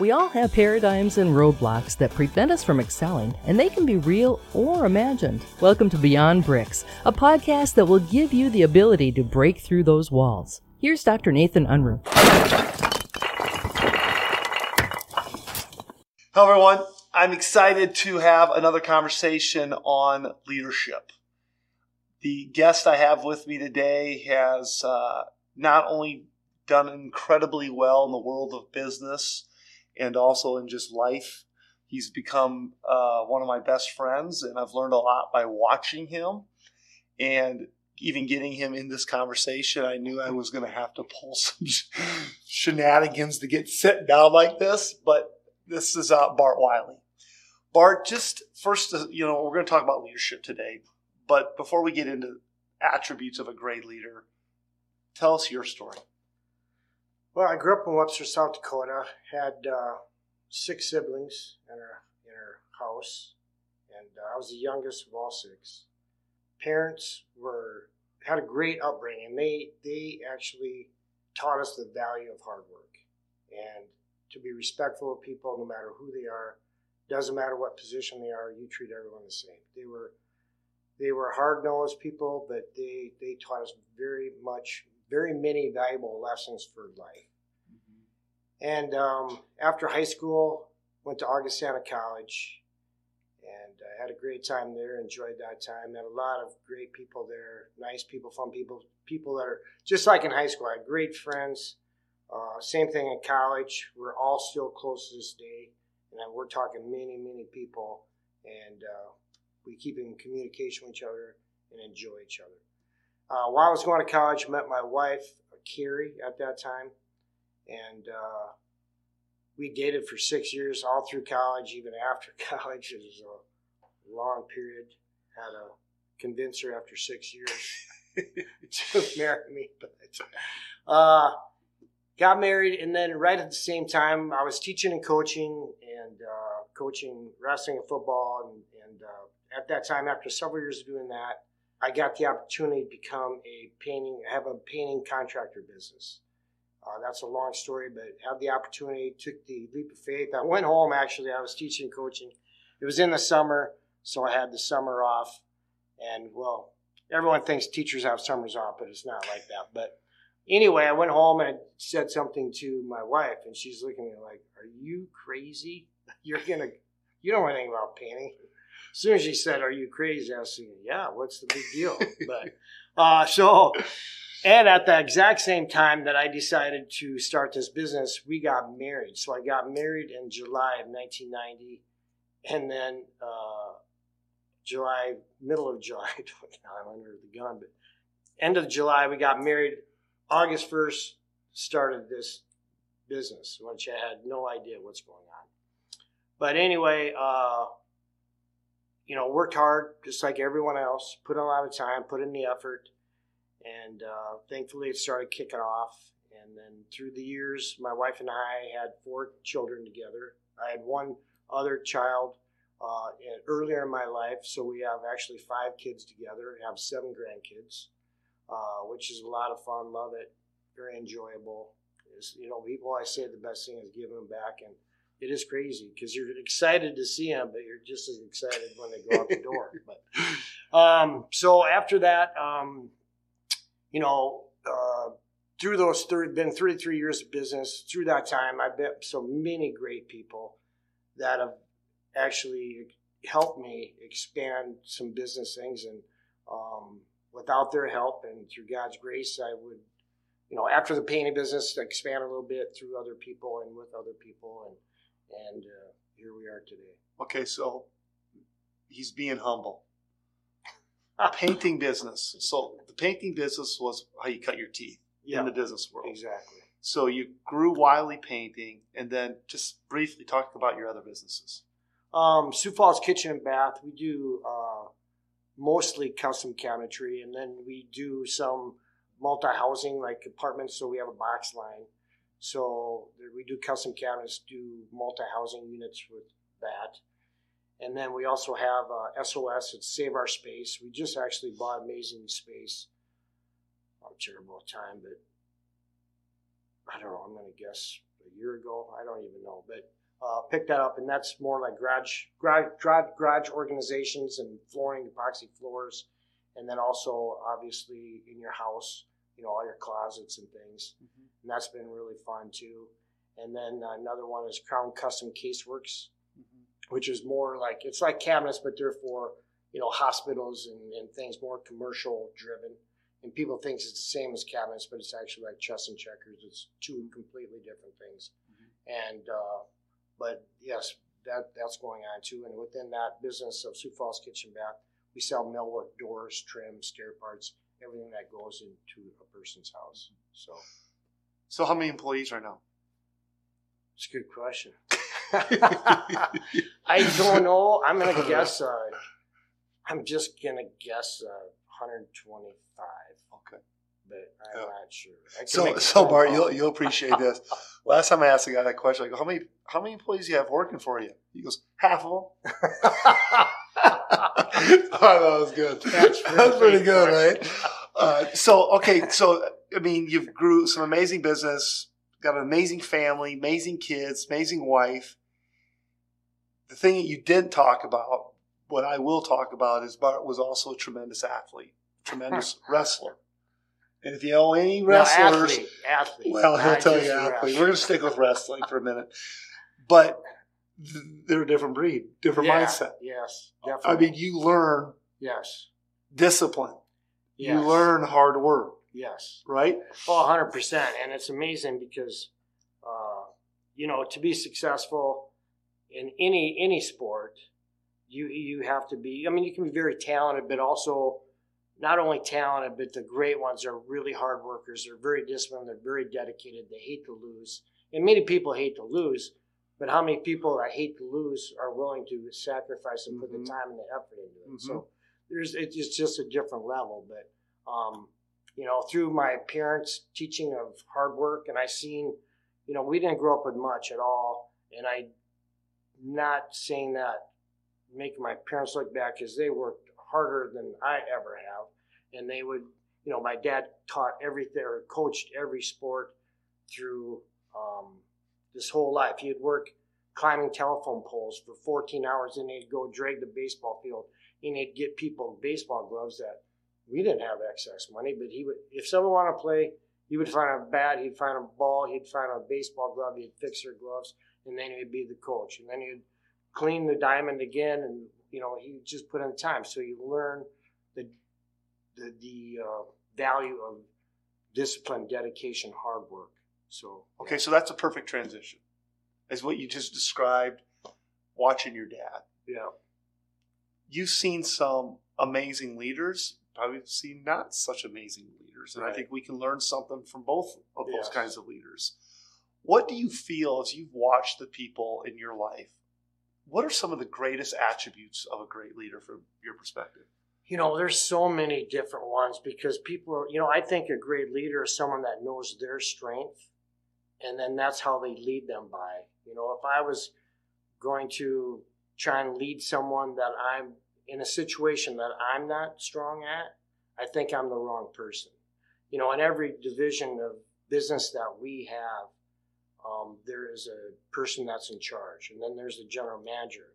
We all have paradigms and roadblocks that prevent us from excelling, and they can be real or imagined. Welcome to Beyond Bricks, a podcast that will give you the ability to break through those walls. Here's Dr. Nathan Unruh. Hello, everyone. I'm excited to have another conversation on leadership. The guest I have with me today has not only done incredibly well in the world of business, and also in just life. He's become one of my best friends, and I've learned a lot by watching him. And even getting him in this conversation, I knew I was going to have to pull some shenanigans to get set down like this. But this is Bart Wiley. Bart, just first, we're going to talk about leadership today. But before we get into attributes of a great leader, tell us your story. Well, I grew up in Webster, South Dakota, had six siblings in our house, and I was the youngest of all six. Parents had a great upbringing. They actually taught us the value of hard work and to be respectful of people no matter who they are. Doesn't matter what position they are, you treat everyone the same. They were hard-nosed people, but they taught us very many valuable lessons for life. And after high school, went to Augustana College, and I had a great time there, enjoyed that time, met a lot of great people there, nice people, fun people, people that are just like in high school. I had great friends. Same thing in college. We're all still close to this day, and we're talking many, many people, and we keep in communication with each other and enjoy each other. While I was going to college, I met my wife, Carrie, at that time, and we dated for 6 years, all through college, even after college. It was a long period. Had to convince her after 6 years to marry me. But got married, and then right at the same time, I was teaching and coaching wrestling and football, and at that time, after several years of doing that, I got the opportunity to become have a painting contractor business. That's a long story, but had the opportunity, took the leap of faith. I went home, actually. I was teaching and coaching. It was in the summer, so I had the summer off. And, well, everyone thinks teachers have summers off, but it's not like that. But anyway, I went home and I said something to my wife, and she's looking at me like, "Are you crazy? You don't know anything about painting." As soon as she said, "Are you crazy?" I was thinking, yeah, what's the big deal? But and at the exact same time that I decided to start this business, we got married. So I got married in July of 1990, and then middle of July, I'm under the gun, but end of July, we got married. August 1st, started this business, which I had no idea what's going on. But anyway, worked hard, just like everyone else, put in a lot of time, put in the effort, and thankfully it started kicking off. And then through the years, my wife and I had 4 children together. I had one other child earlier in my life, so we have actually 5 kids together and have 7 grandkids, which is a lot of fun, love it, very enjoyable. People always say the best thing is giving them back, and it is crazy because you're excited to see them, but you're just as excited when they go out the door. But so after that, through those 33 years of business, through that time, I've met so many great people that have actually helped me expand some business things. And without their help and through God's grace, I would, after the painting business, expand a little bit through other people and with other people. And here we are today. Okay, so he's being humble. Painting business. So the painting business was how you cut your teeth in the business world. Exactly. So you grew Wiley Painting, and then just briefly talk about your other businesses. Sioux Falls Kitchen and Bath. We do mostly custom cabinetry, and then we do some multi-housing, like apartments, so we have a box line. So we do custom cabinets, do multi-housing units with that. And then we also have SOS, it's Save Our Space. We just actually bought amazing space. I'm terrible at time, but I don't know, I'm going to guess a a year ago. I don't even know, but picked that up, and that's more like garage organizations and flooring, epoxy floors, and then also obviously in your house, you know, all your closets and things. Mm-hmm. And that's been really fun too. And then another one is Crown Custom Caseworks, mm-hmm. which is more like, it's like cabinets, but they're for, you know, hospitals and things, more commercial driven. And people think it's the same as cabinets, but it's actually like chess and checkers. It's two completely different things. Mm-hmm. And, but yes, that's going on too. And within that business of Sioux Falls Kitchen and Bath, we sell millwork, doors, trim, stair parts, everything that goes into a person's house. Mm-hmm. So how many employees right now? It's a good question. I don't know. I'm going to guess, I'm just going to guess 125. Okay. But I'm not sure. So Bart, you'll appreciate this. Last time I asked the guy that question, I go, how many employees do you have working for you? He goes, half of them. That was good. That's pretty good, right? I mean, you've grew some amazing business, got an amazing family, amazing kids, amazing wife. The thing that you didn't talk about, what I will talk about, is Bart was also a tremendous athlete, tremendous wrestler. And if you know any wrestlers, athlete. Well, he'll tell you athlete. We're going to stick with wrestling for a minute. But they're a different breed, different mindset. Yes, definitely. I mean, you learn discipline. Yes. You learn hard work. Yes. Right? Oh, 100%. And it's amazing because, to be successful in any sport, you have to be, I mean, you can be very talented, but also not only talented, but the great ones are really hard workers. They're very disciplined. They're very dedicated. They hate to lose. And many people hate to lose, but how many people that hate to lose are willing to sacrifice and put the time and the effort into it? Mm-hmm. So it's just a different level. But, through my parents' teaching of hard work, and I seen, we didn't grow up with much at all. And I not saying that, making my parents look back, because they worked harder than I ever have. And they would, my dad taught everything or coached every sport through this whole life. He'd work climbing telephone poles for 14 hours and he'd go drag the baseball field and he'd get people baseball gloves that we didn't have excess money, but he would, if someone wanted to play, he would find a bat, he'd find a ball, he'd find a baseball glove, he'd fix their gloves, and then he'd be the coach. And then he'd clean the diamond again and he just put in time. So you learn the value of discipline, dedication, hard work. So okay, so that's a perfect transition, is what you just described. Watching your dad, you've seen some amazing leaders. Probably seen not such amazing leaders, and I think we can learn something from both of those kinds of leaders. What do you feel as you've watched the people in your life? What are some of the greatest attributes of a great leader from your perspective? There's so many different ones because people, I think a great leader is someone that knows their strength, and then that's how they lead them by. If I was going to try and lead someone that I'm in a situation that I'm not strong at, I think I'm the wrong person. In every division of business that we have, there is a person that's in charge, and then there's the general manager.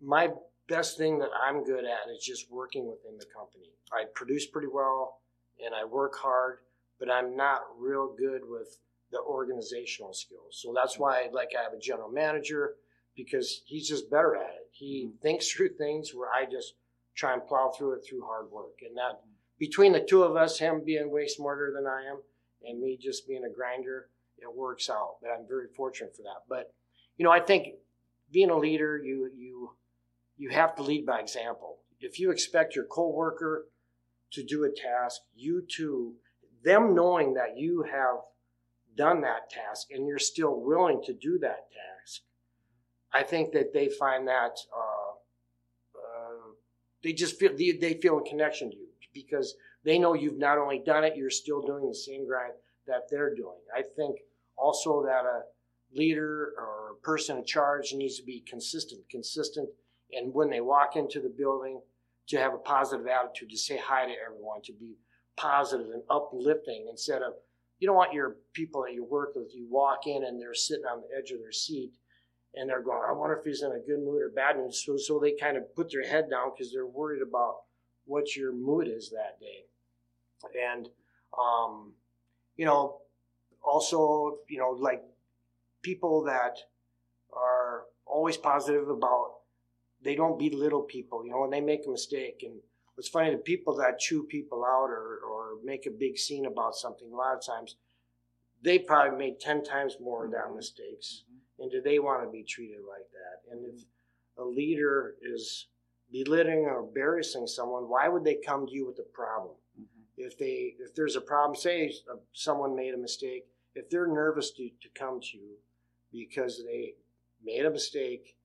My best thing that I'm good at is just working within the company. I produce pretty well, and I work hard, but I'm not real good with the organizational skills. So that's why I have a general manager, because he's just better at it. He thinks through things where I just try and plow through it through hard work. And that between the two of us, him being way smarter than I am and me just being a grinder, it works out. But I'm very fortunate for that. But I think being a leader, you have to lead by example. If you expect your coworker to do a task, them knowing that you have done that task and you're still willing to do that task, I think that they find that they feel a connection to you because they know you've not only done it, you're still doing the same grind that they're doing. I think also that a leader or a person in charge needs to be consistent, and when they walk into the building, to have a positive attitude, to say hi to everyone, to be positive and uplifting instead of, You don't want your people that you work with, you walk in and they're sitting on the edge of their seat and they're going, I wonder if he's in a good mood or bad mood. So they kind of put their head down because they're worried about what your mood is that day. And, you know, also, you know, like people that are always positive about, they don't belittle people, you know, when they make a mistake. And what's funny, the people that chew people out or make a big scene about something, a lot of times, they probably made 10 times more of their mistakes. And do they want to be treated like that? And if a leader is belittling or embarrassing someone, why would they come to you with a problem? If there's a problem, say someone made a mistake, if they're nervous to come to you because they made a mistake,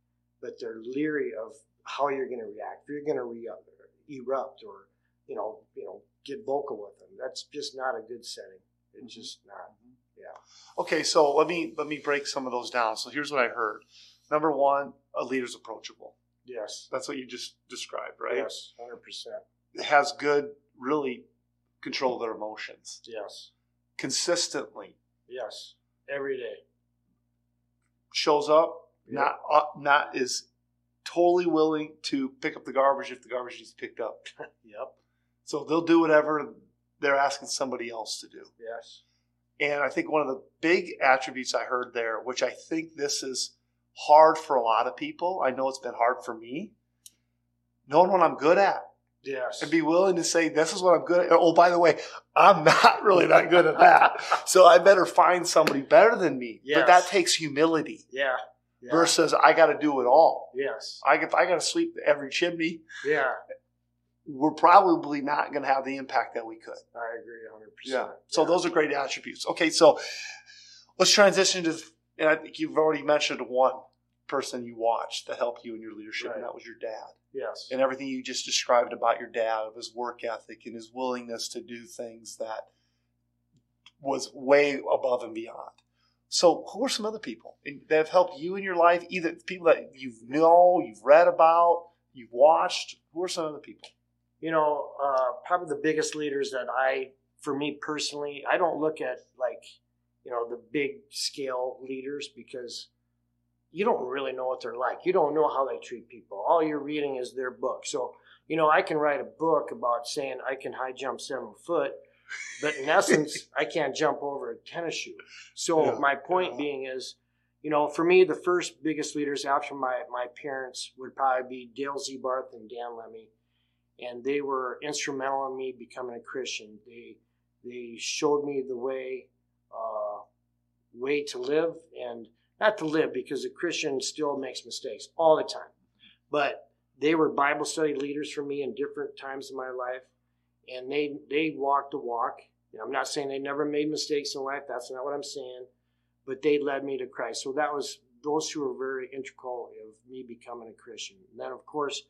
but they're leery of how you're going to react, if you're going to erupt or, you know, get vocal with them, that's just not a good setting. It's just not. Yeah. Okay, so let me break some of those down. So here's what I heard. Number one, a leader's approachable. Yes. That's what you just described, right? Yes, 100%. Has good, really control their emotions. Yes. Consistently. Yes. Every day. Shows up, yep. not is totally willing to pick up the garbage if the garbage needs picked up. Yep. So they'll do whatever they're asking somebody else to do. Yes. And I think one of the big attributes I heard there, which I think this is hard for a lot of people. I know it's been hard for me. Knowing what I'm good at. Yes. And be willing to say, this is what I'm good at. Oh, by the way, I'm not really that good at that. So I better find somebody better than me. Yes. But that takes humility. Yeah. Yeah. Versus I got to do it all. Yes. I got to sweep every chimney. Yeah. We're probably not going to have the impact that we could. I agree 100%. Yeah. So those are great attributes. Okay, so let's transition to, and I think you've already mentioned one person you watched to help you in your leadership, right. And that was your dad. Yes. And everything you just described about your dad, of his work ethic and his willingness to do things that was way above and beyond. So who are some other people that have helped you in your life, either people that you know, you've read about, you've watched? Who are some other people? You know, probably the biggest leaders that for me personally, I don't look at like, you know, the big scale leaders because you don't really know what they're like. You don't know how they treat people. All you're reading is their book. So, you know, I can write a book about saying I can high jump 7 foot, but in essence, I can't jump over a tennis shoe. So my point being is, you know, for me, the first biggest leaders after my parents would probably be Dale Z. Barth and Dan Lemmy. And they were instrumental in me becoming a Christian. They showed me the way to live, and not to live because a Christian still makes mistakes all the time. But they were Bible study leaders for me in different times of my life, and they walked the walk. And I'm not saying they never made mistakes in life. That's not what I'm saying. But they led me to Christ. So that was those who were very integral of me becoming a Christian. And then, of course,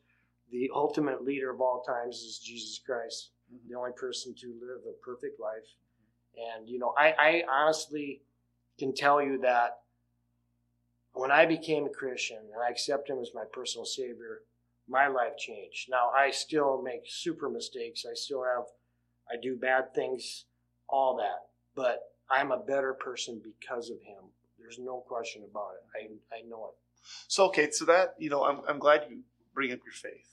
the ultimate leader of all times is Jesus Christ, the only person to live a perfect life. And, you know, I honestly can tell you that when I became a Christian and I accepted him as my personal savior, my life changed. Now, I still make super mistakes. I do bad things, all that. But I'm a better person because of him. There's no question about it. I know it. So, okay, so that, you know, I'm glad you bring up your faith.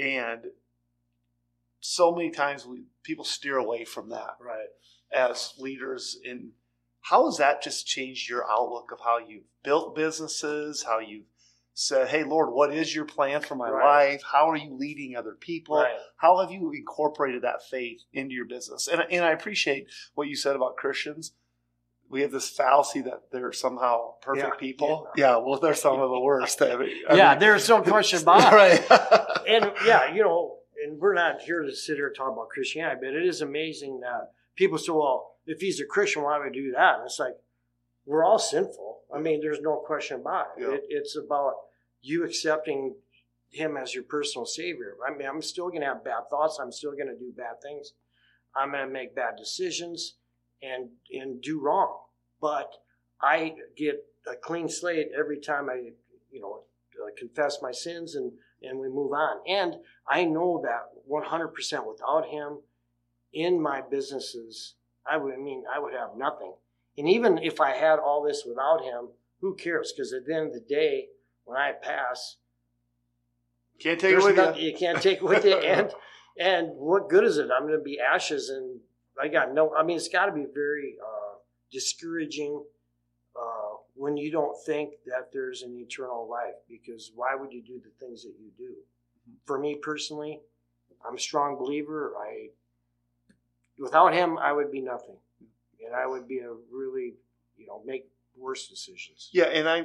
And so many times people steer away from that, right, as leaders. And how has that just changed your outlook of how you've built businesses, how you've said, hey, Lord, what is your plan for my life? How are you leading other people? Right. How have you incorporated that faith into your business? And I appreciate what you said about Christians. We have this fallacy that they're somehow perfect people. Yeah, well, they're some of the worst. I mean, there's no question about it. Right. And, yeah, you know, and we're not here to sit here and talk about Christianity, but it is amazing that people say, well, if he's a Christian, why would he do that? And it's like, we're all sinful. I mean, there's no question about it. Yeah. It's about you accepting him as your personal savior. I mean, I'm still going to have bad thoughts. I'm still going to do bad things. I'm going to make bad decisions. And do wrong, but I get a clean slate every time I, you know, confess my sins and we move on. And I know that 100% without him in my businesses, I would have nothing. And even if I had all this without him, who cares? Because at the end of the day, when I pass, can't take it with you. You can't take it with you, and what good is it? I'm going to be ashes, and I got no. I mean, it's got to be very discouraging when you don't think that there's an eternal life. Because why would you do the things that you do? For me personally, I'm a strong believer. Without him, I would be nothing, and I would be a really, make worse decisions. Yeah, and I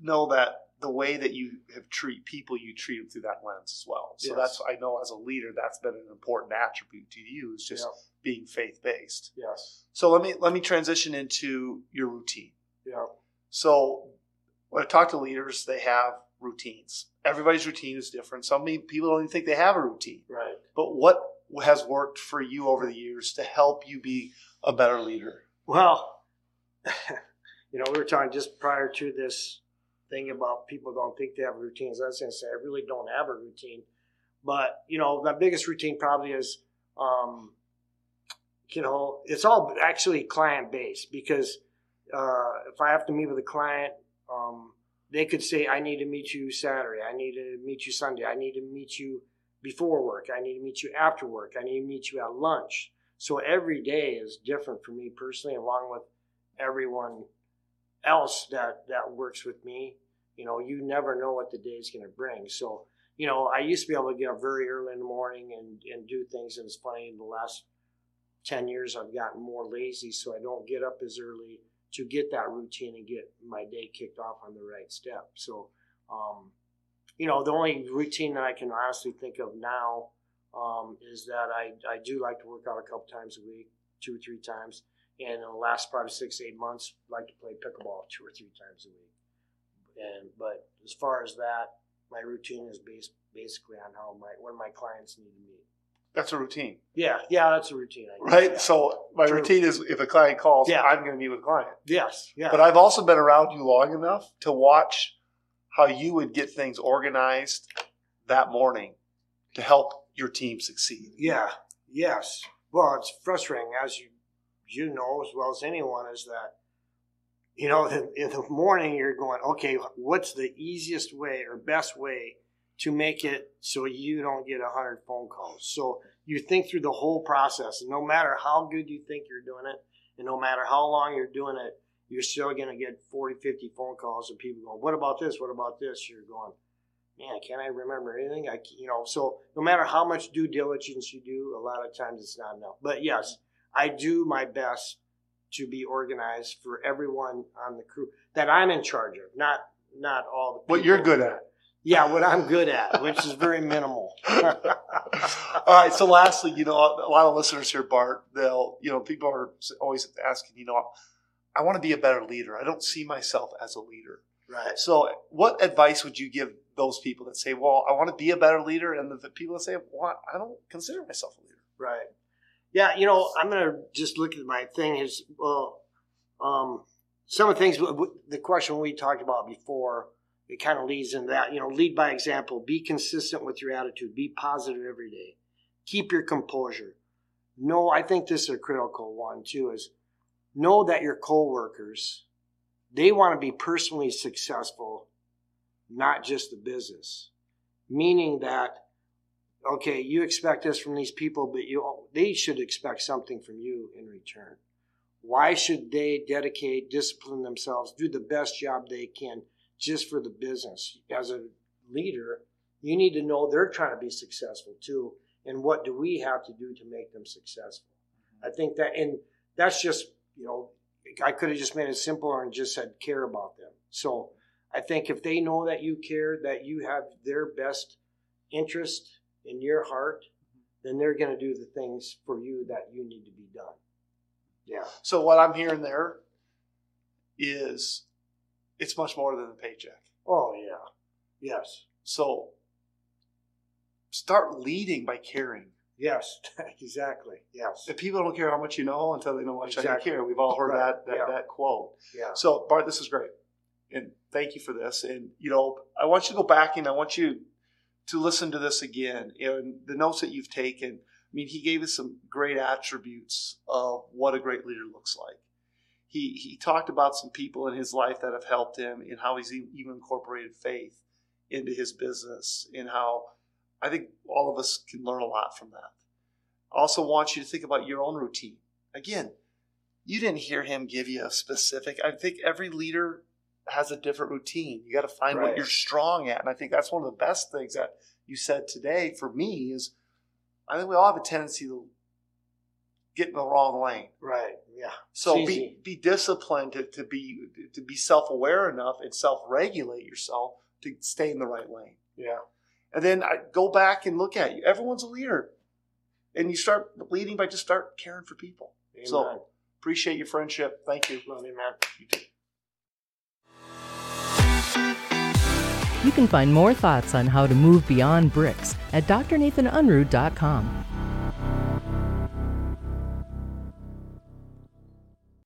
know that. The way that you have treat people, you treat them through that lens as well. So yes. That's, I know as a leader, that's been an important attribute to you, is just being faith-based. Yes. So let me transition into your routine. Yeah. So when I talk to leaders, they have routines. Everybody's routine is different. Some people don't even think they have a routine. Right. But what has worked for you over the years to help you be a better leader? Well, we were talking just prior to this, thing about people don't think they have routines. I was going to say I really don't have a routine, but my biggest routine probably is, it's all actually client based, because if I have to meet with a client, they could say I need to meet you Saturday, I need to meet you Sunday, I need to meet you before work, I need to meet you after work, I need to meet you at lunch. So every day is different for me personally, along with everyone else that works with me. You never know what the day is going to bring. So I used to be able to get up very early in the morning and do things, and it's funny, in the last 10 years I've gotten more lazy, so I don't get up as early to get that routine and get my day kicked off on the right step. So the only routine that I can honestly think of now is that I do like to work out a couple times a week, 2 or 3 times. And in the last 5, 6, 8 months, I like to play pickleball 2 or 3 times a week. But as far as that, my routine is based basically on when my clients need to meet. That's a routine. Yeah, that's a routine. I guess. Right. Yeah. So my routine is if a client calls, I'm going to meet with a client. Yes. Yeah. But I've also been around you long enough to watch how you would get things organized that morning to help your team succeed. Yeah. Yes. Well, it's frustrating, as you know as well as anyone, is that in the morning you're going, okay, what's the easiest way or best way to make it so you don't get 100 phone calls? So you think through the whole process, and no matter how good you think you're doing it, and no matter how long you're doing it, you're still going to get 40-50 phone calls of people going, what about this, what about this? You're going, man, can't I remember anything? So no matter how much due diligence you do, a lot of times it's not enough. But yes, I do my best to be organized for everyone on the crew that I'm in charge of, not all the people. What you're good at. Yeah, what I'm good at, which is very minimal. All right, so lastly, a lot of listeners here, Bart, people are always asking, I want to be a better leader. I don't see myself as a leader. Right. So what advice would you give those people that say, well, I want to be a better leader, and the people that say, well, I don't consider myself a leader? Right. Yeah, I'm going to just look at my thing is, well, some of the things, the question we talked about before, it kind of leads into that. Lead by example. Be consistent with your attitude. Be positive every day. Keep your composure. No, I think this is a critical one, too, is know that your coworkers, they want to be personally successful, not just the business, meaning that, okay, you expect this from these people, but they should expect something from you in return. Why should they dedicate, discipline themselves, do the best job they can just for the business? As a leader, you need to know they're trying to be successful too, and what do we have to do to make them successful? I think that, and that's just, I could have just made it simpler and just said care about them. So I think if they know that you care, that you have their best interest in your heart, then they're going to do the things for you that you need to be done. Yeah. So what I'm hearing there is it's much more than a paycheck. Oh, yeah. Yes. So start leading by caring. Yes, exactly. Yes. If people don't care how much you know until they know how much exactly. I care. We've all heard that quote. Yeah. So, Bart, this is great. And thank you for this. And, I want you to go back and I want you to listen to this again, and the notes that you've taken. mean, he gave us some great attributes of what a great leader looks like. He talked about some people in his life that have helped him and how he's even incorporated faith into his business, and how I think all of us can learn a lot from that. I also want you to think about your own routine. Again, you didn't hear him give you a specific. I think every leader has a different routine. You got to find what you're strong at. And I think that's one of the best things that you said today for me is I think we all have a tendency to get in the wrong lane. Right. Yeah. So be disciplined to be self-aware enough and self-regulate yourself to stay in the right lane. Yeah. And then I go back and look at you. Everyone's a leader. And you start leading by just start caring for people. Amen. So appreciate your friendship. Thank you. Love you, man. You too. You can find more thoughts on how to move beyond bricks at drnathanunruh.com.